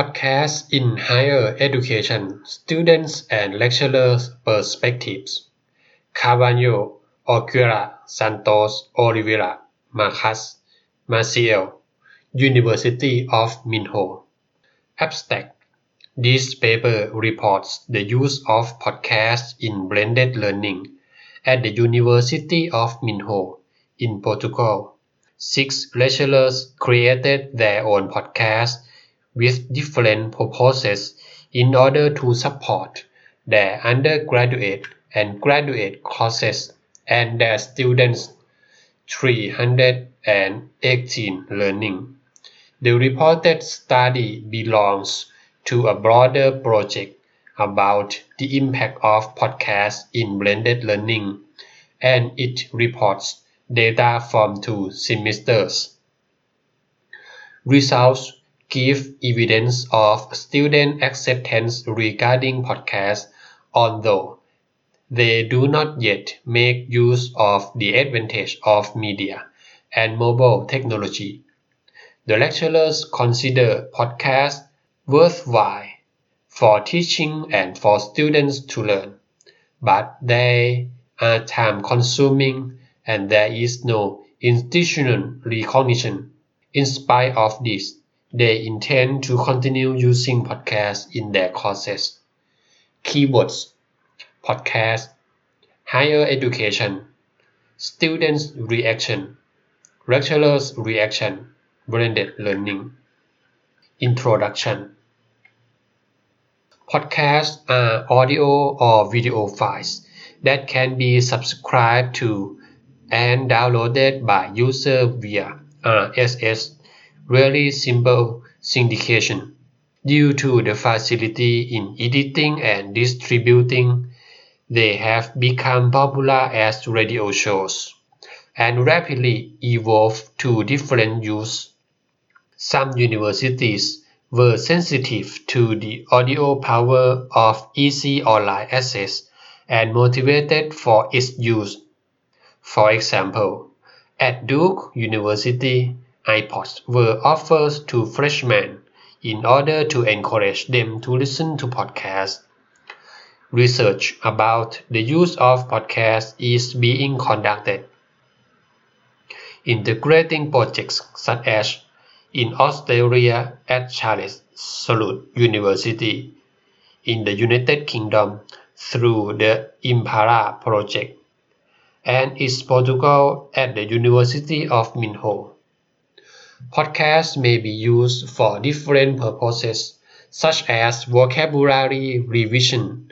Podcasts in Higher Education Students and Lecturers' Perspectives Carvalho, Oguera, Santos, Oliveira, Marcas, Maciel, University of Minho. Abstract. This paper reports the use of podcasts in blended learning at the University of Minho in Portugal. 6 lecturers created their own podcasts with different purposes in order to support their undergraduate and graduate courses and their students' 318 learning. The reported study belongs to a broader project about the impact of podcasts in blended learning, and it reports data from 2 semesters. Results give evidence of student acceptance regarding podcasts, although they do not yet make use of the advantage of media and mobile technology. The lecturers consider podcasts worthwhile for teaching and for students to learn, but they are time-consuming and there is no institutional recognition. In spite of this, they intend to continue using podcasts in their courses. Keywords: Podcast, Higher Education, Students' Reaction, Lecturers' Reaction, Blended Learning. Introduction. Podcasts are audio or video files that can be subscribed to and downloaded by users via RSS. Really simple syndication. Due to the facility in editing and distributing, they have become popular as radio shows and rapidly evolved to different use. Some universities were sensitive to the audio power of easy online access and motivated for its use. For example, at Duke University, iPods were offered to freshmen in order to encourage them to listen to podcasts. Research about the use of podcasts is being conducted. Integrating projects such as in Australia at Charles Sturt University, in the United Kingdom through the IMPALA project, and in Portugal at the University of Minho. Podcasts may be used for different purposes, such as vocabulary revision,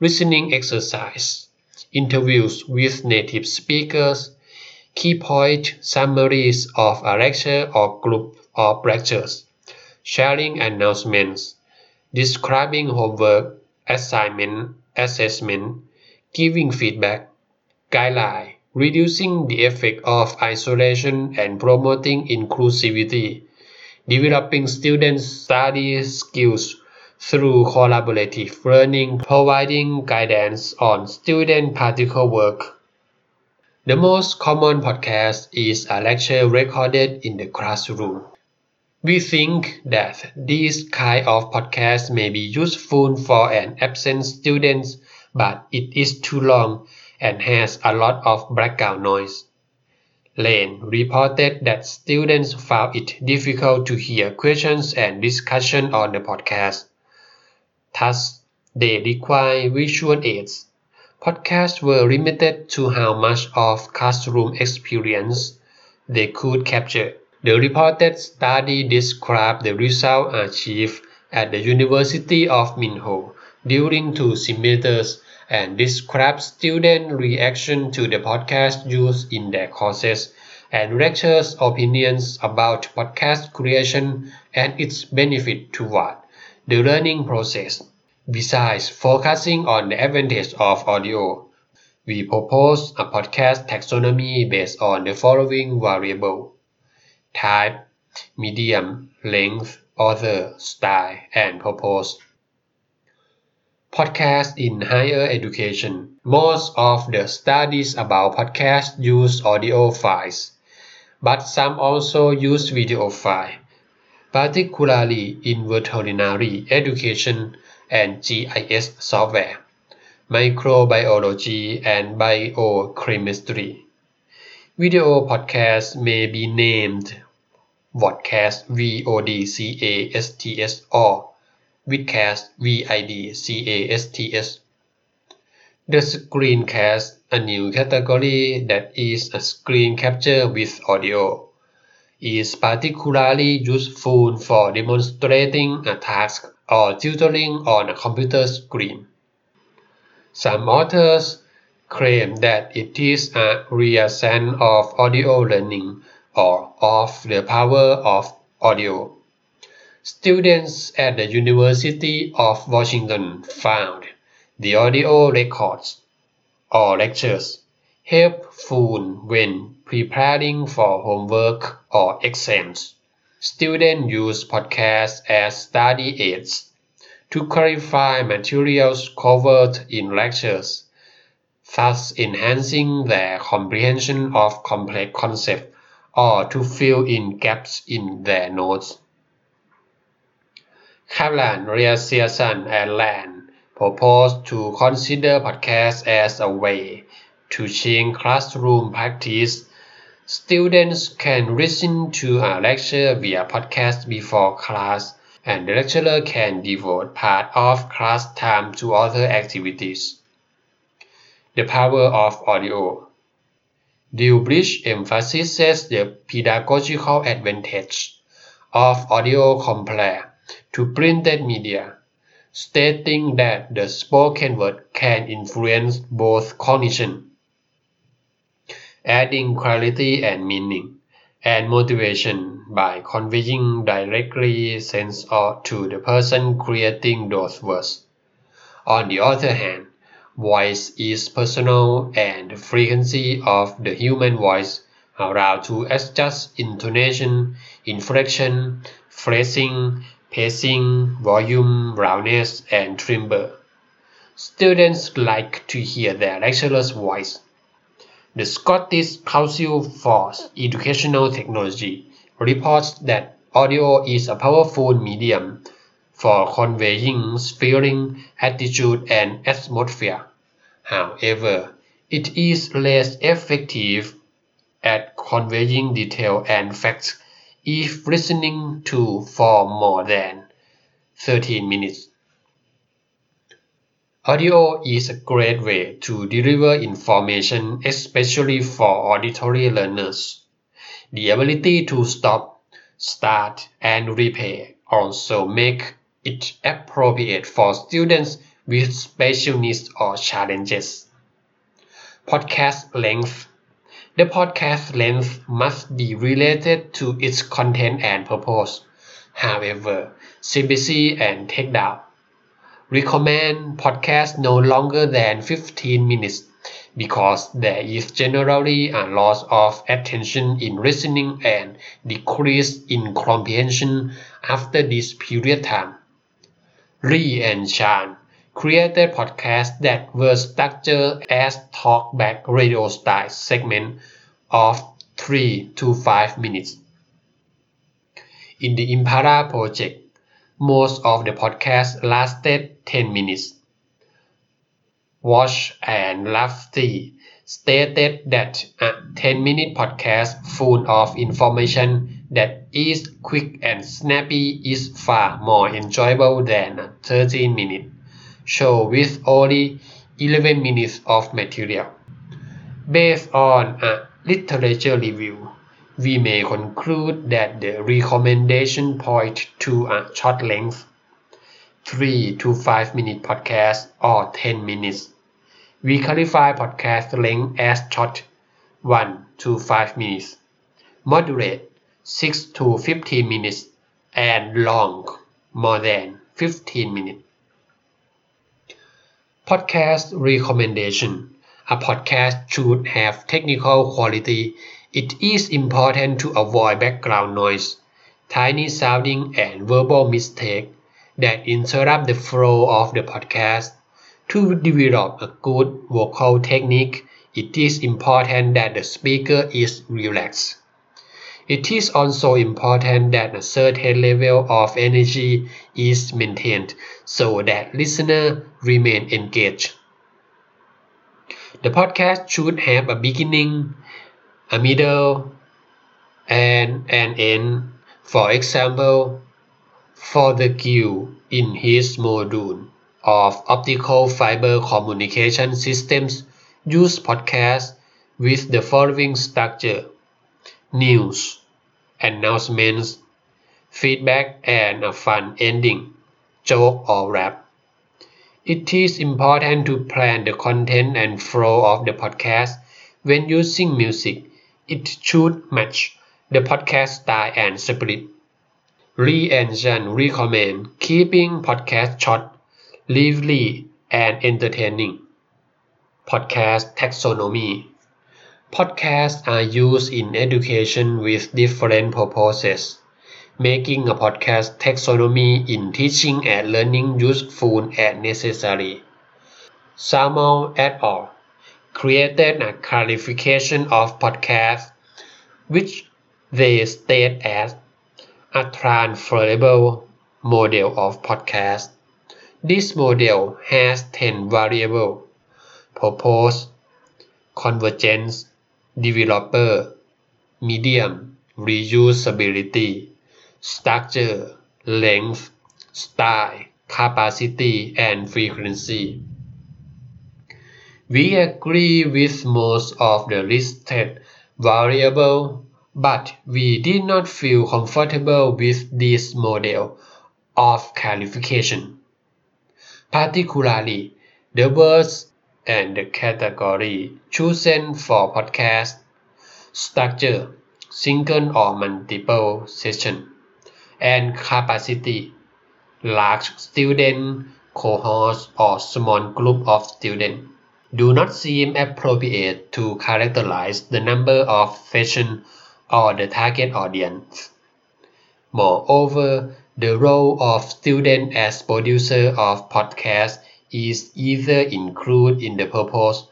listening exercise, interviews with native speakers, key point summaries of a lecture or group of lectures, sharing announcements, describing homework, assignment, assessment, giving feedback, guidelines, reducing the effect of isolation and promoting inclusivity, developing students' study skills through collaborative learning, providing guidance on student practical work. The most common podcast is a lecture recorded in the classroom. We think that these kind of podcasts may be useful for an absent student, but it is too long and has a lot of background noise. Lane reported that students found it difficult to hear questions and discussion on the podcast. Thus, they require visual aids. Podcasts were limited to how much of classroom experience they could capture. The reported study described the results achieved at the University of Minho during 2 semesters and describe student reaction to the podcast use in their courses and lecturers' opinions about podcast creation and its benefit toward the learning process. Besides focusing on the advantage of audio, we propose a podcast taxonomy based on the following variables: type, medium, length, author, style, and purpose. Podcasts in higher education. Most of the studies about podcasts use audio files, but some also use video files. particularly in veterinary education and GIS software, microbiology and biochemistry. Video podcasts may be named VODCASTS or VidCast VIDCASTS. The Screencast, a new category that is a screen capture with audio, is particularly useful for demonstrating a task or tutoring on a computer screen. Some authors claim that it is a reason of audio learning or of the power of audio. Students at the University of Washington found the audio records or lectures helpful when preparing for homework or exams. Students use podcasts as study aids to clarify materials covered in lectures, thus enhancing their comprehension of complex concepts or to fill in gaps in their notes. Kaplan, Ryerson, and Land proposed to consider podcasts as a way to change classroom practice. Students can listen to a lecture via podcast before class, and the lecturer can devote part of class time to other activities. The power of audio. Dewbridge emphasizes the pedagogical advantage of audio compared to printed media, stating that the spoken word can influence both cognition, adding quality and meaning, and motivation by conveying directly sense or to the person creating those words. On the other hand, voice is personal, and the frequency of the human voice allows to adjust intonation, inflection, phrasing, pacing, volume, roundness, and timbre. Students like to hear their lecturer's voice. The Scottish Council for Educational Technology reports that audio is a powerful medium for conveying feeling, attitude, and atmosphere. However, it is less effective at conveying detail and facts if listening to for more than 13 minutes. Audio is a great way to deliver information, especially for auditory learners. The ability to stop, start, and replay also make it appropriate for students with special needs or challenges. Podcast length. The podcast length must be related to its content and purpose. However, CBC and TechDown recommend podcasts no longer than 15 minutes because there is generally a loss of attention in listening and decrease in comprehension after this period time. Lee and Chan created podcasts that were structured as talkback radio style segments of 3 to 5 minutes. In the IMPALA project, most of the podcasts lasted 10 minutes. Watch and Lafty stated that a 10-minute podcast full of information that is quick and snappy is far more enjoyable than a 13-minute show with only 11 minutes of material. Based on a literature review, we may conclude that the recommendation points to a short length, 3 to 5 minute podcast or 10 minutes. We qualify podcast length as short, 1 to 5 minutes, moderate, 6 to 15 minutes, and long, more than 15 minutes. Podcast recommendation. A podcast should have technical quality. It is important to avoid background noise, tiny sounding, and verbal mistakes that interrupt the flow of the podcast. To develop a good vocal technique, it is important that the speaker is relaxed. It is also important that a certain level of energy is maintained so that listeners remain engaged. The podcast should have a beginning, a middle, and an end. For example, for the Gill in his module of optical fiber communication systems use podcasts with the following structure: news, announcements, feedback, and a fun ending, joke or rap. It is important to plan the content and flow of the podcast when using music. It should match the podcast style and spirit. Lee and Jan recommend keeping podcasts short, lively, and entertaining. Podcast taxonomy. Podcasts are used in education with different purposes. Making a podcast taxonomy in teaching and learning useful and necessary. Salmon et al. Created a clarification of podcasts, which they state as a transferable model of podcast. This model has 10 variables: purpose, convergence, developer, medium, reusability, structure, length, style, capacity, and frequency. We agree with most of the listed variables, but we did not feel comfortable with this model of clarification, particularly the words and the category chosen for podcast structure, single or multiple session, and capacity, large student cohorts or small group of students, do not seem appropriate to characterize the number of sessions or the target audience. Moreover, the role of student as producer of podcasts is either included in the purpose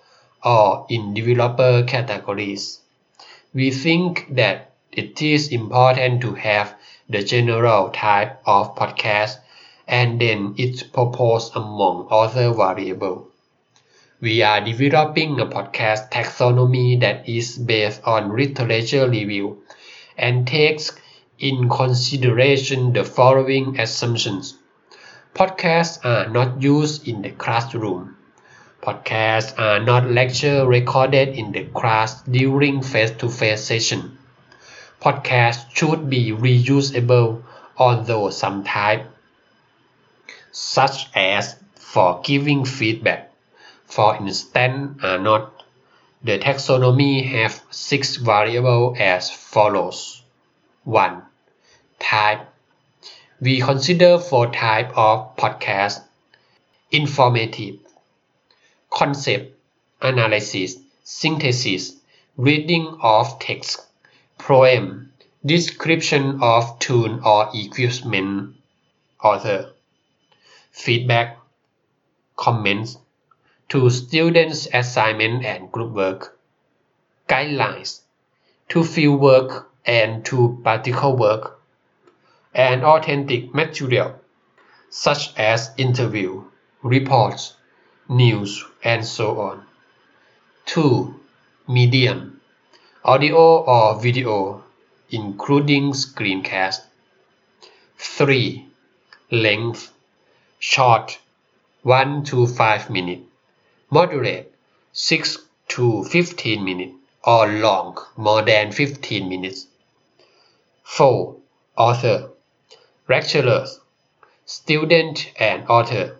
or in developer categories. We think that it is important to have the general type of podcast and then its purpose among other variables. We are developing a podcast taxonomy that is based on literature review and takes in consideration the following assumptions. Podcasts are not used in the classroom. Podcasts are not lectures recorded in the class during face-to-face session. Podcasts should be reusable, although sometimes, such as for giving feedback, for instance, are not. The taxonomy has 6 variables as follows. 1. Type. We consider 4 types of podcasts: informative, concept, analysis, synthesis, reading of text, poem, description of tune or equipment, author, feedback, comments to students' assignment and group work, guidelines to field work and to practical work, and authentic material, such as interview, reports, news, and so on. 2. Medium, audio or video, including screencast. 3. Length, short, 1 to 5 minutes, moderate, 6 to 15 minutes, or long, more than 15 minutes. 4. Author, lecturers, student and author,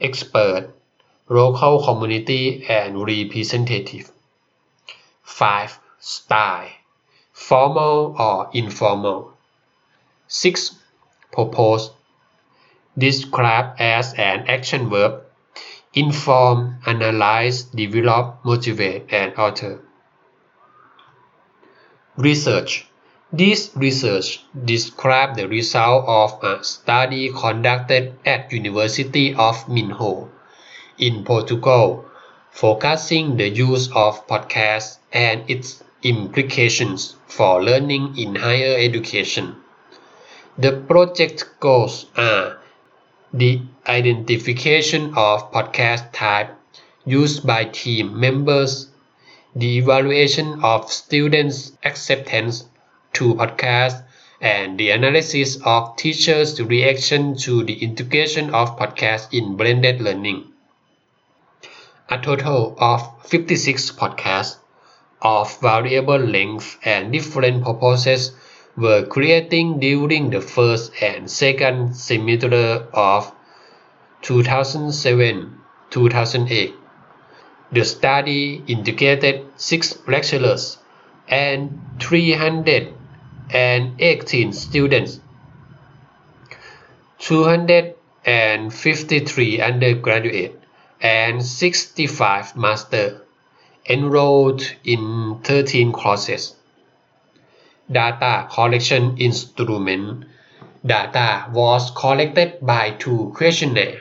expert, local community and representative. 5. Style, formal or informal. 6. Purpose, described as an action verb, inform, analyze, develop, motivate, and alter. Research. This research describes the result of a study conducted at University of Minho in Portugal, focusing the use of podcasts and its implications for learning in higher education. The project goals are the identification of podcast type used by team members, the evaluation of students' acceptance to podcasts, and the analysis of teachers' reaction to the integration of podcasts in blended learning. A total of 56 podcasts of variable lengths and different purposes were created during the first and second semester of 2007-2008. The study integrated 6 lecturers and 318 students, 253 undergraduate, and 65 master enrolled in 13 courses. Data collection instrument. Data was collected by 2 questionnaires,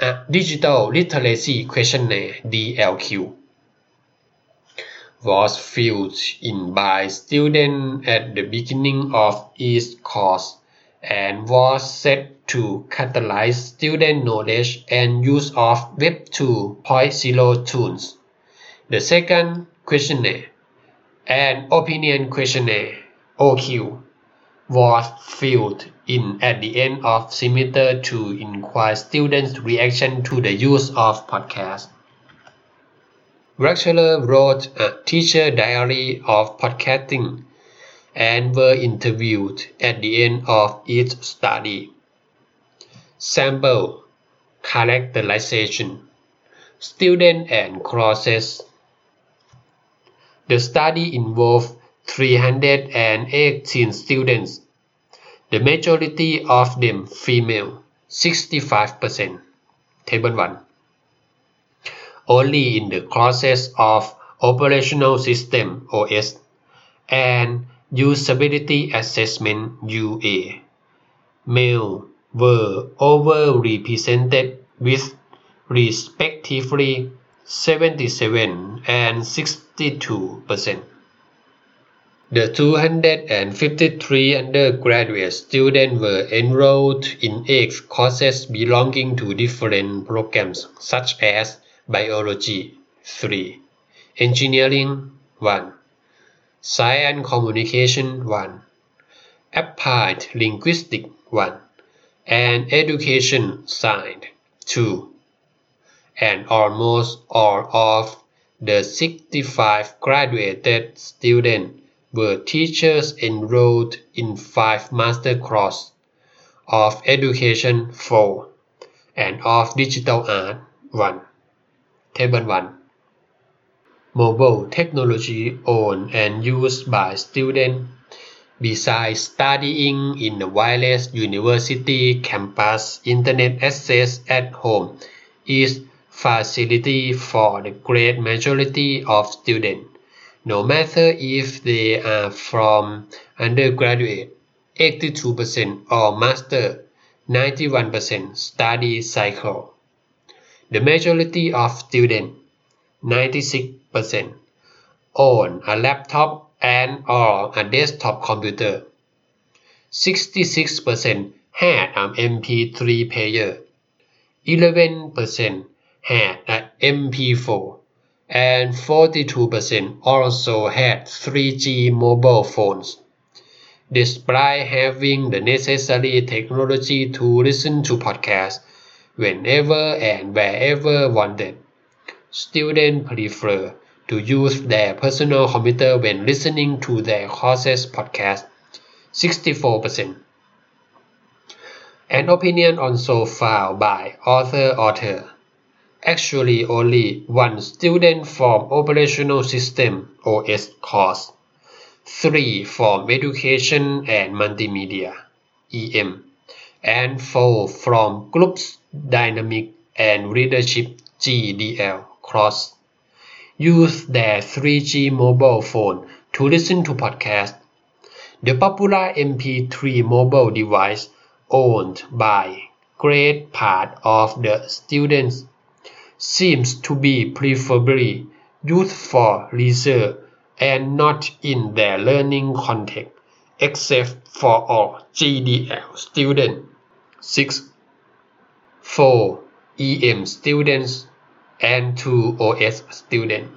a digital literacy questionnaire DLQ was filled in by students at the beginning of each course and was set to catalyze student knowledge and use of Web 2.0 tools. The second questionnaire, an opinion questionnaire OQ, was filled in at the end of semester to inquire students' reaction to the use of podcasts. Lecturers wrote a teacher diary of podcasting and were interviewed at the end of each study. Sample characterization, student and courses. The study involved 318 students, the majority of them female, 65%. Table 1. Only in the courses of Operational System OS and Usability Assessment UA, male were overrepresented with respectively 77% and 62%. The 253 undergraduate students were enrolled in 8 courses belonging to different programs such as Biology 3, Engineering 1, Science and Communication 1, Applied Linguistics 1, and Education Science 2, and almost all of the 65 graduated students were teachers enrolled in 5 master courses of Education 4 and of Digital Art 1. Table 1. Mobile technology owned and used by students. Besides studying in the wireless university campus, internet access at home is facility for the great majority of students, no matter if they are from undergraduate, 82%, or master, 91%, study cycle. The majority of students, 96%, own a laptop and or a desktop computer. 66% had an MP3 player, 11% had an MP4, and 42% also had 3G mobile phones. Despite having the necessary technology to listen to podcasts whenever and wherever wanted, students prefer to use their personal computer when listening to their courses podcast, 64%. An opinion also filed by author. Actually, only 1 student from Operational System OS course, 3 from Education and Multimedia EM, and 4 from Groups Dynamic and Leadership GDL course use their 3G mobile phone to listen to podcasts. The popular MP3 mobile device owned by great part of the students seems to be preferably used for leisure and not in their learning context except for all GDL students. 6. For EM students and 2 OS students.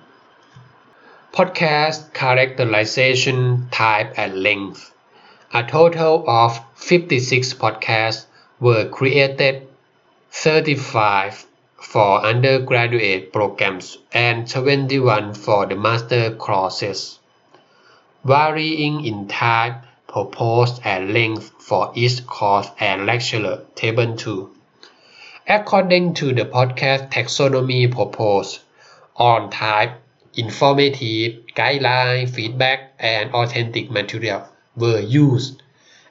Podcast characterization, type, and length. A total of 56 podcasts were created, 35 for undergraduate programs and 21 for the master courses, varying in type, purpose, and length for each course and lecturer. Table 2. According to the podcast taxonomy proposed, on type, informative, guideline, feedback, and authentic material were used,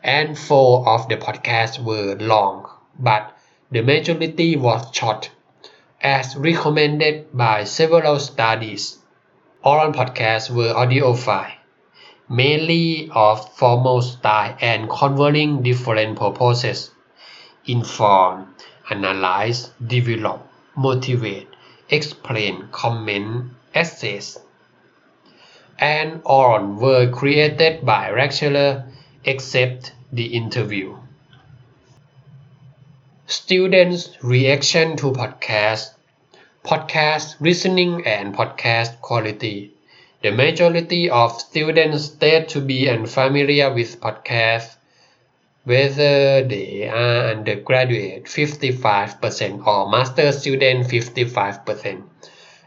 and 4 of the podcasts were long, but the majority was short, as recommended by several studies. Oral podcasts were audiophile, mainly of formal style and covering different purposes: inform, analyze, develop, motivate, explain, comment, assess. And all were created by lecturer except the interview. Students' reaction to podcasts, podcast listening, and podcast quality. The majority of students state to be unfamiliar with podcasts, whether they are undergraduate 55% or master student 55%,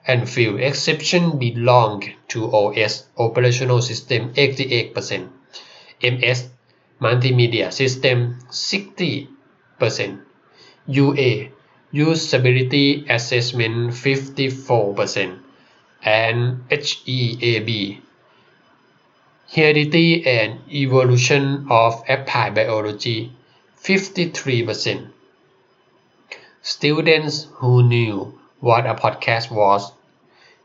and few exceptions belong to OS operational system 88%, MS multimedia system 60%, UA usability assessment 54%, and HEAB heredity and evolution of applied biology 53%. Students who knew what a podcast was.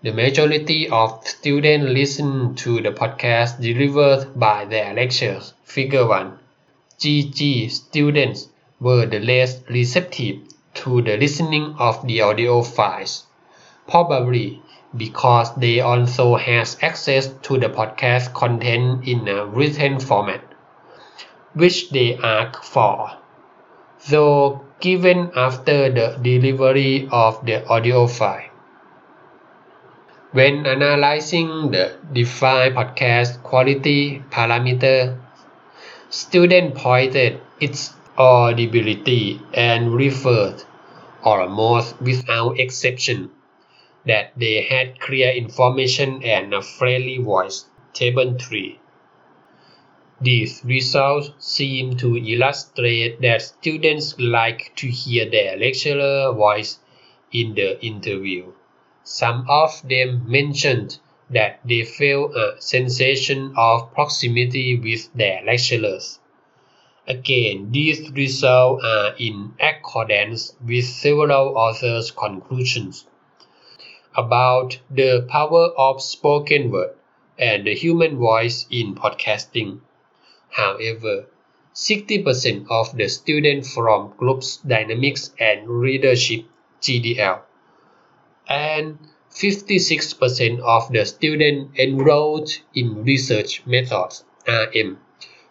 The majority of students listened to the podcast delivered by their lectures. Figure 1. GG students were the less receptive to the listening of the audio files, probably because they also have access to the podcast content in a written format, which they ask for, though given after the delivery of the audio file. When analyzing the defined podcast quality parameter, students pointed its audibility and referred, almost without exception, that they had clear information and a friendly voice. Table 3. These results seem to illustrate that students like to hear their lecturer voice in the interview. Some of them mentioned that they feel a sensation of proximity with their lecturers. Again, these results are in accordance with several authors' conclusions about the power of spoken word and the human voice in podcasting. However, 60% of the students from groups dynamics and leadership (GDL) and 56% of the students enrolled in research methods (RM)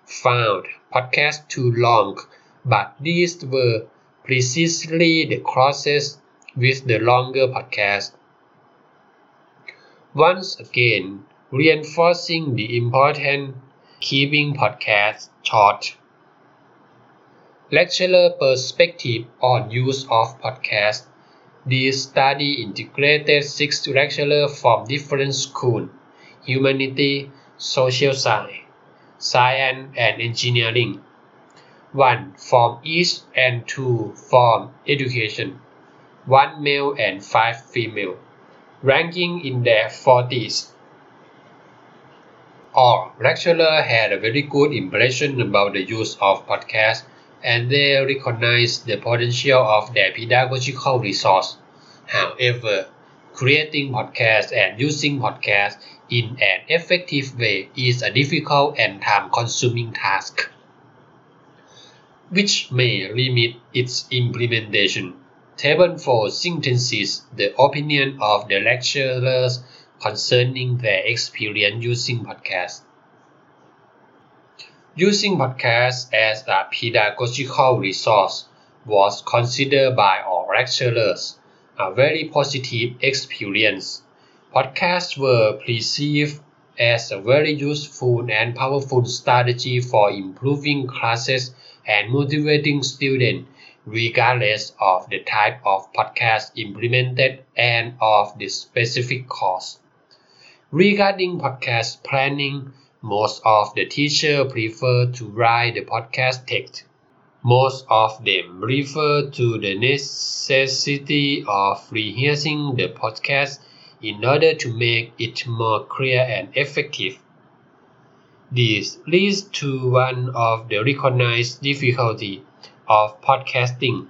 found podcasts too long, but these were precisely the courses with the longer podcasts, once again reinforcing the importance keeping podcasts short. Lecturer perspective on use of podcasts. The study integrated 6 lecturers from different schools: humanity, social science, science, and engineering, 1 from each and 2 from education, 1 male and 5 female, ranking in their 40s. All lecturers had a very good impression about the use of podcasts, and they recognized the potential of their pedagogical resource. However, creating podcasts and using podcasts in an effective way is a difficult and time-consuming task, which may limit its implementation. Table 4 synthesizes the opinion of the lecturers concerning their experience using podcasts. Using podcasts as a pedagogical resource was considered by all lecturers a very positive experience. Podcasts were perceived as a very useful and powerful strategy for improving classes and motivating students, regardless of the type of podcast implemented and of the specific course. Regarding podcast planning, most of the teachers prefer to write the podcast text. Most of them refer to the necessity of rehearsing the podcast in order to make it more clear and effective. This leads to one of the recognized difficulties of podcasting,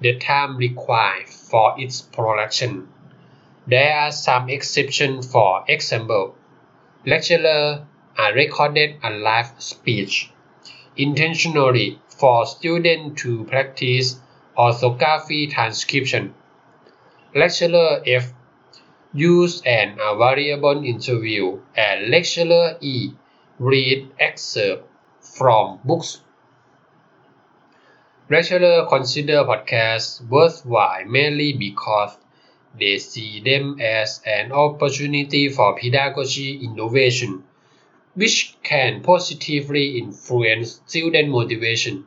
the time required for its production. There are some exceptions. For example, lecturers are recorded a live speech intentionally for students to practice orthography transcription. Lecturer F use an variable interview and lecturer E read excerpts from books. Lecturers consider podcasts worthwhile mainly because they see them as an opportunity for pedagogy innovation, which can positively influence student motivation.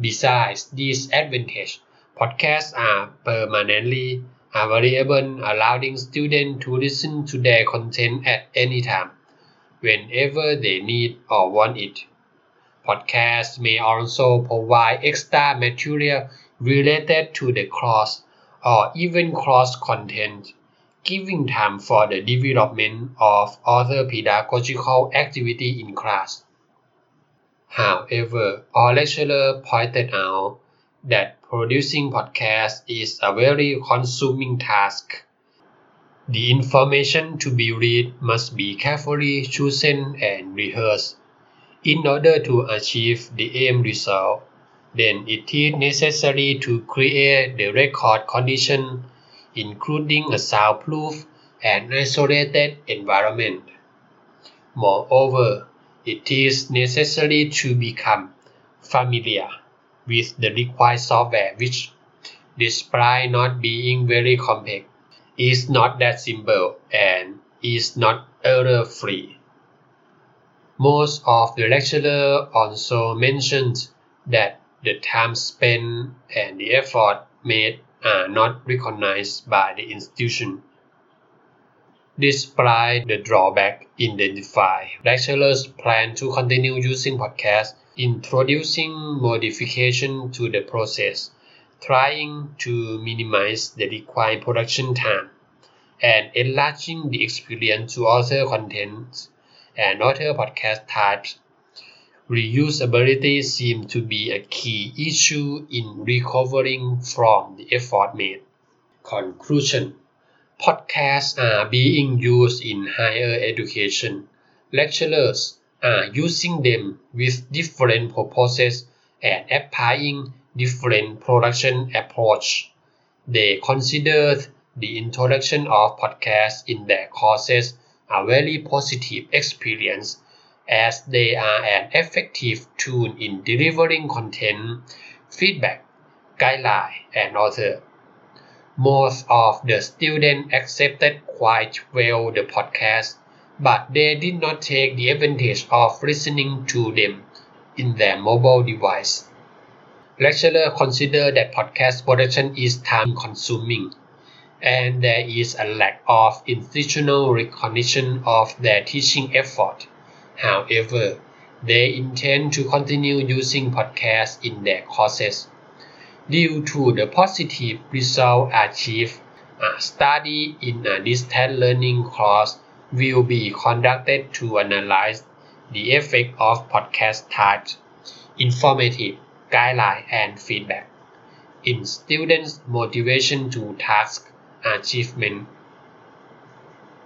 Besides these advantages, podcasts are permanently available, allowing students to listen to their content at any time, whenever they need or want it. Podcasts may also provide extra material related to the course or even course content, giving time for the development of other pedagogical activity in class. However, all lecturers pointed out that producing podcasts is a very consuming task. The information to be read must be carefully chosen and rehearsed. In order to achieve the aimed result, then it is necessary to create the record condition, including a soundproof and isolated environment. Moreover, it is necessary to become familiar with the required software, which, despite not being very complex, is not that simple and is not error-free. Most of the lecturers also mentioned that the time spent and the effort made are not recognized by the institution. Despite the drawback identified, lecturers plan to continue using podcasts, introducing modification to the process, trying to minimize the required production time, and enlarging the experience to other content and other podcast types. Reusability seems to be a key issue in recovering from the effort made. Conclusion: podcasts are being used in higher education. Lecturers are using them with different purposes and applying different production approach. They considered the introduction of podcasts in their courses a very positive experience, as they are an effective tool in delivering content, feedback, guidelines, and others. Most of the students accepted quite well the podcast, but they did not take the advantage of listening to them in their mobile device. Lecturers consider that podcast production is time-consuming, and there is a lack of institutional recognition of their teaching effort. However, they intend to continue using podcasts in their courses. Due to the positive result achieved, a study in a distance learning course will be conducted to analyze the effect of podcast types, informative, guidelines, and feedback in students' motivation to task achievement.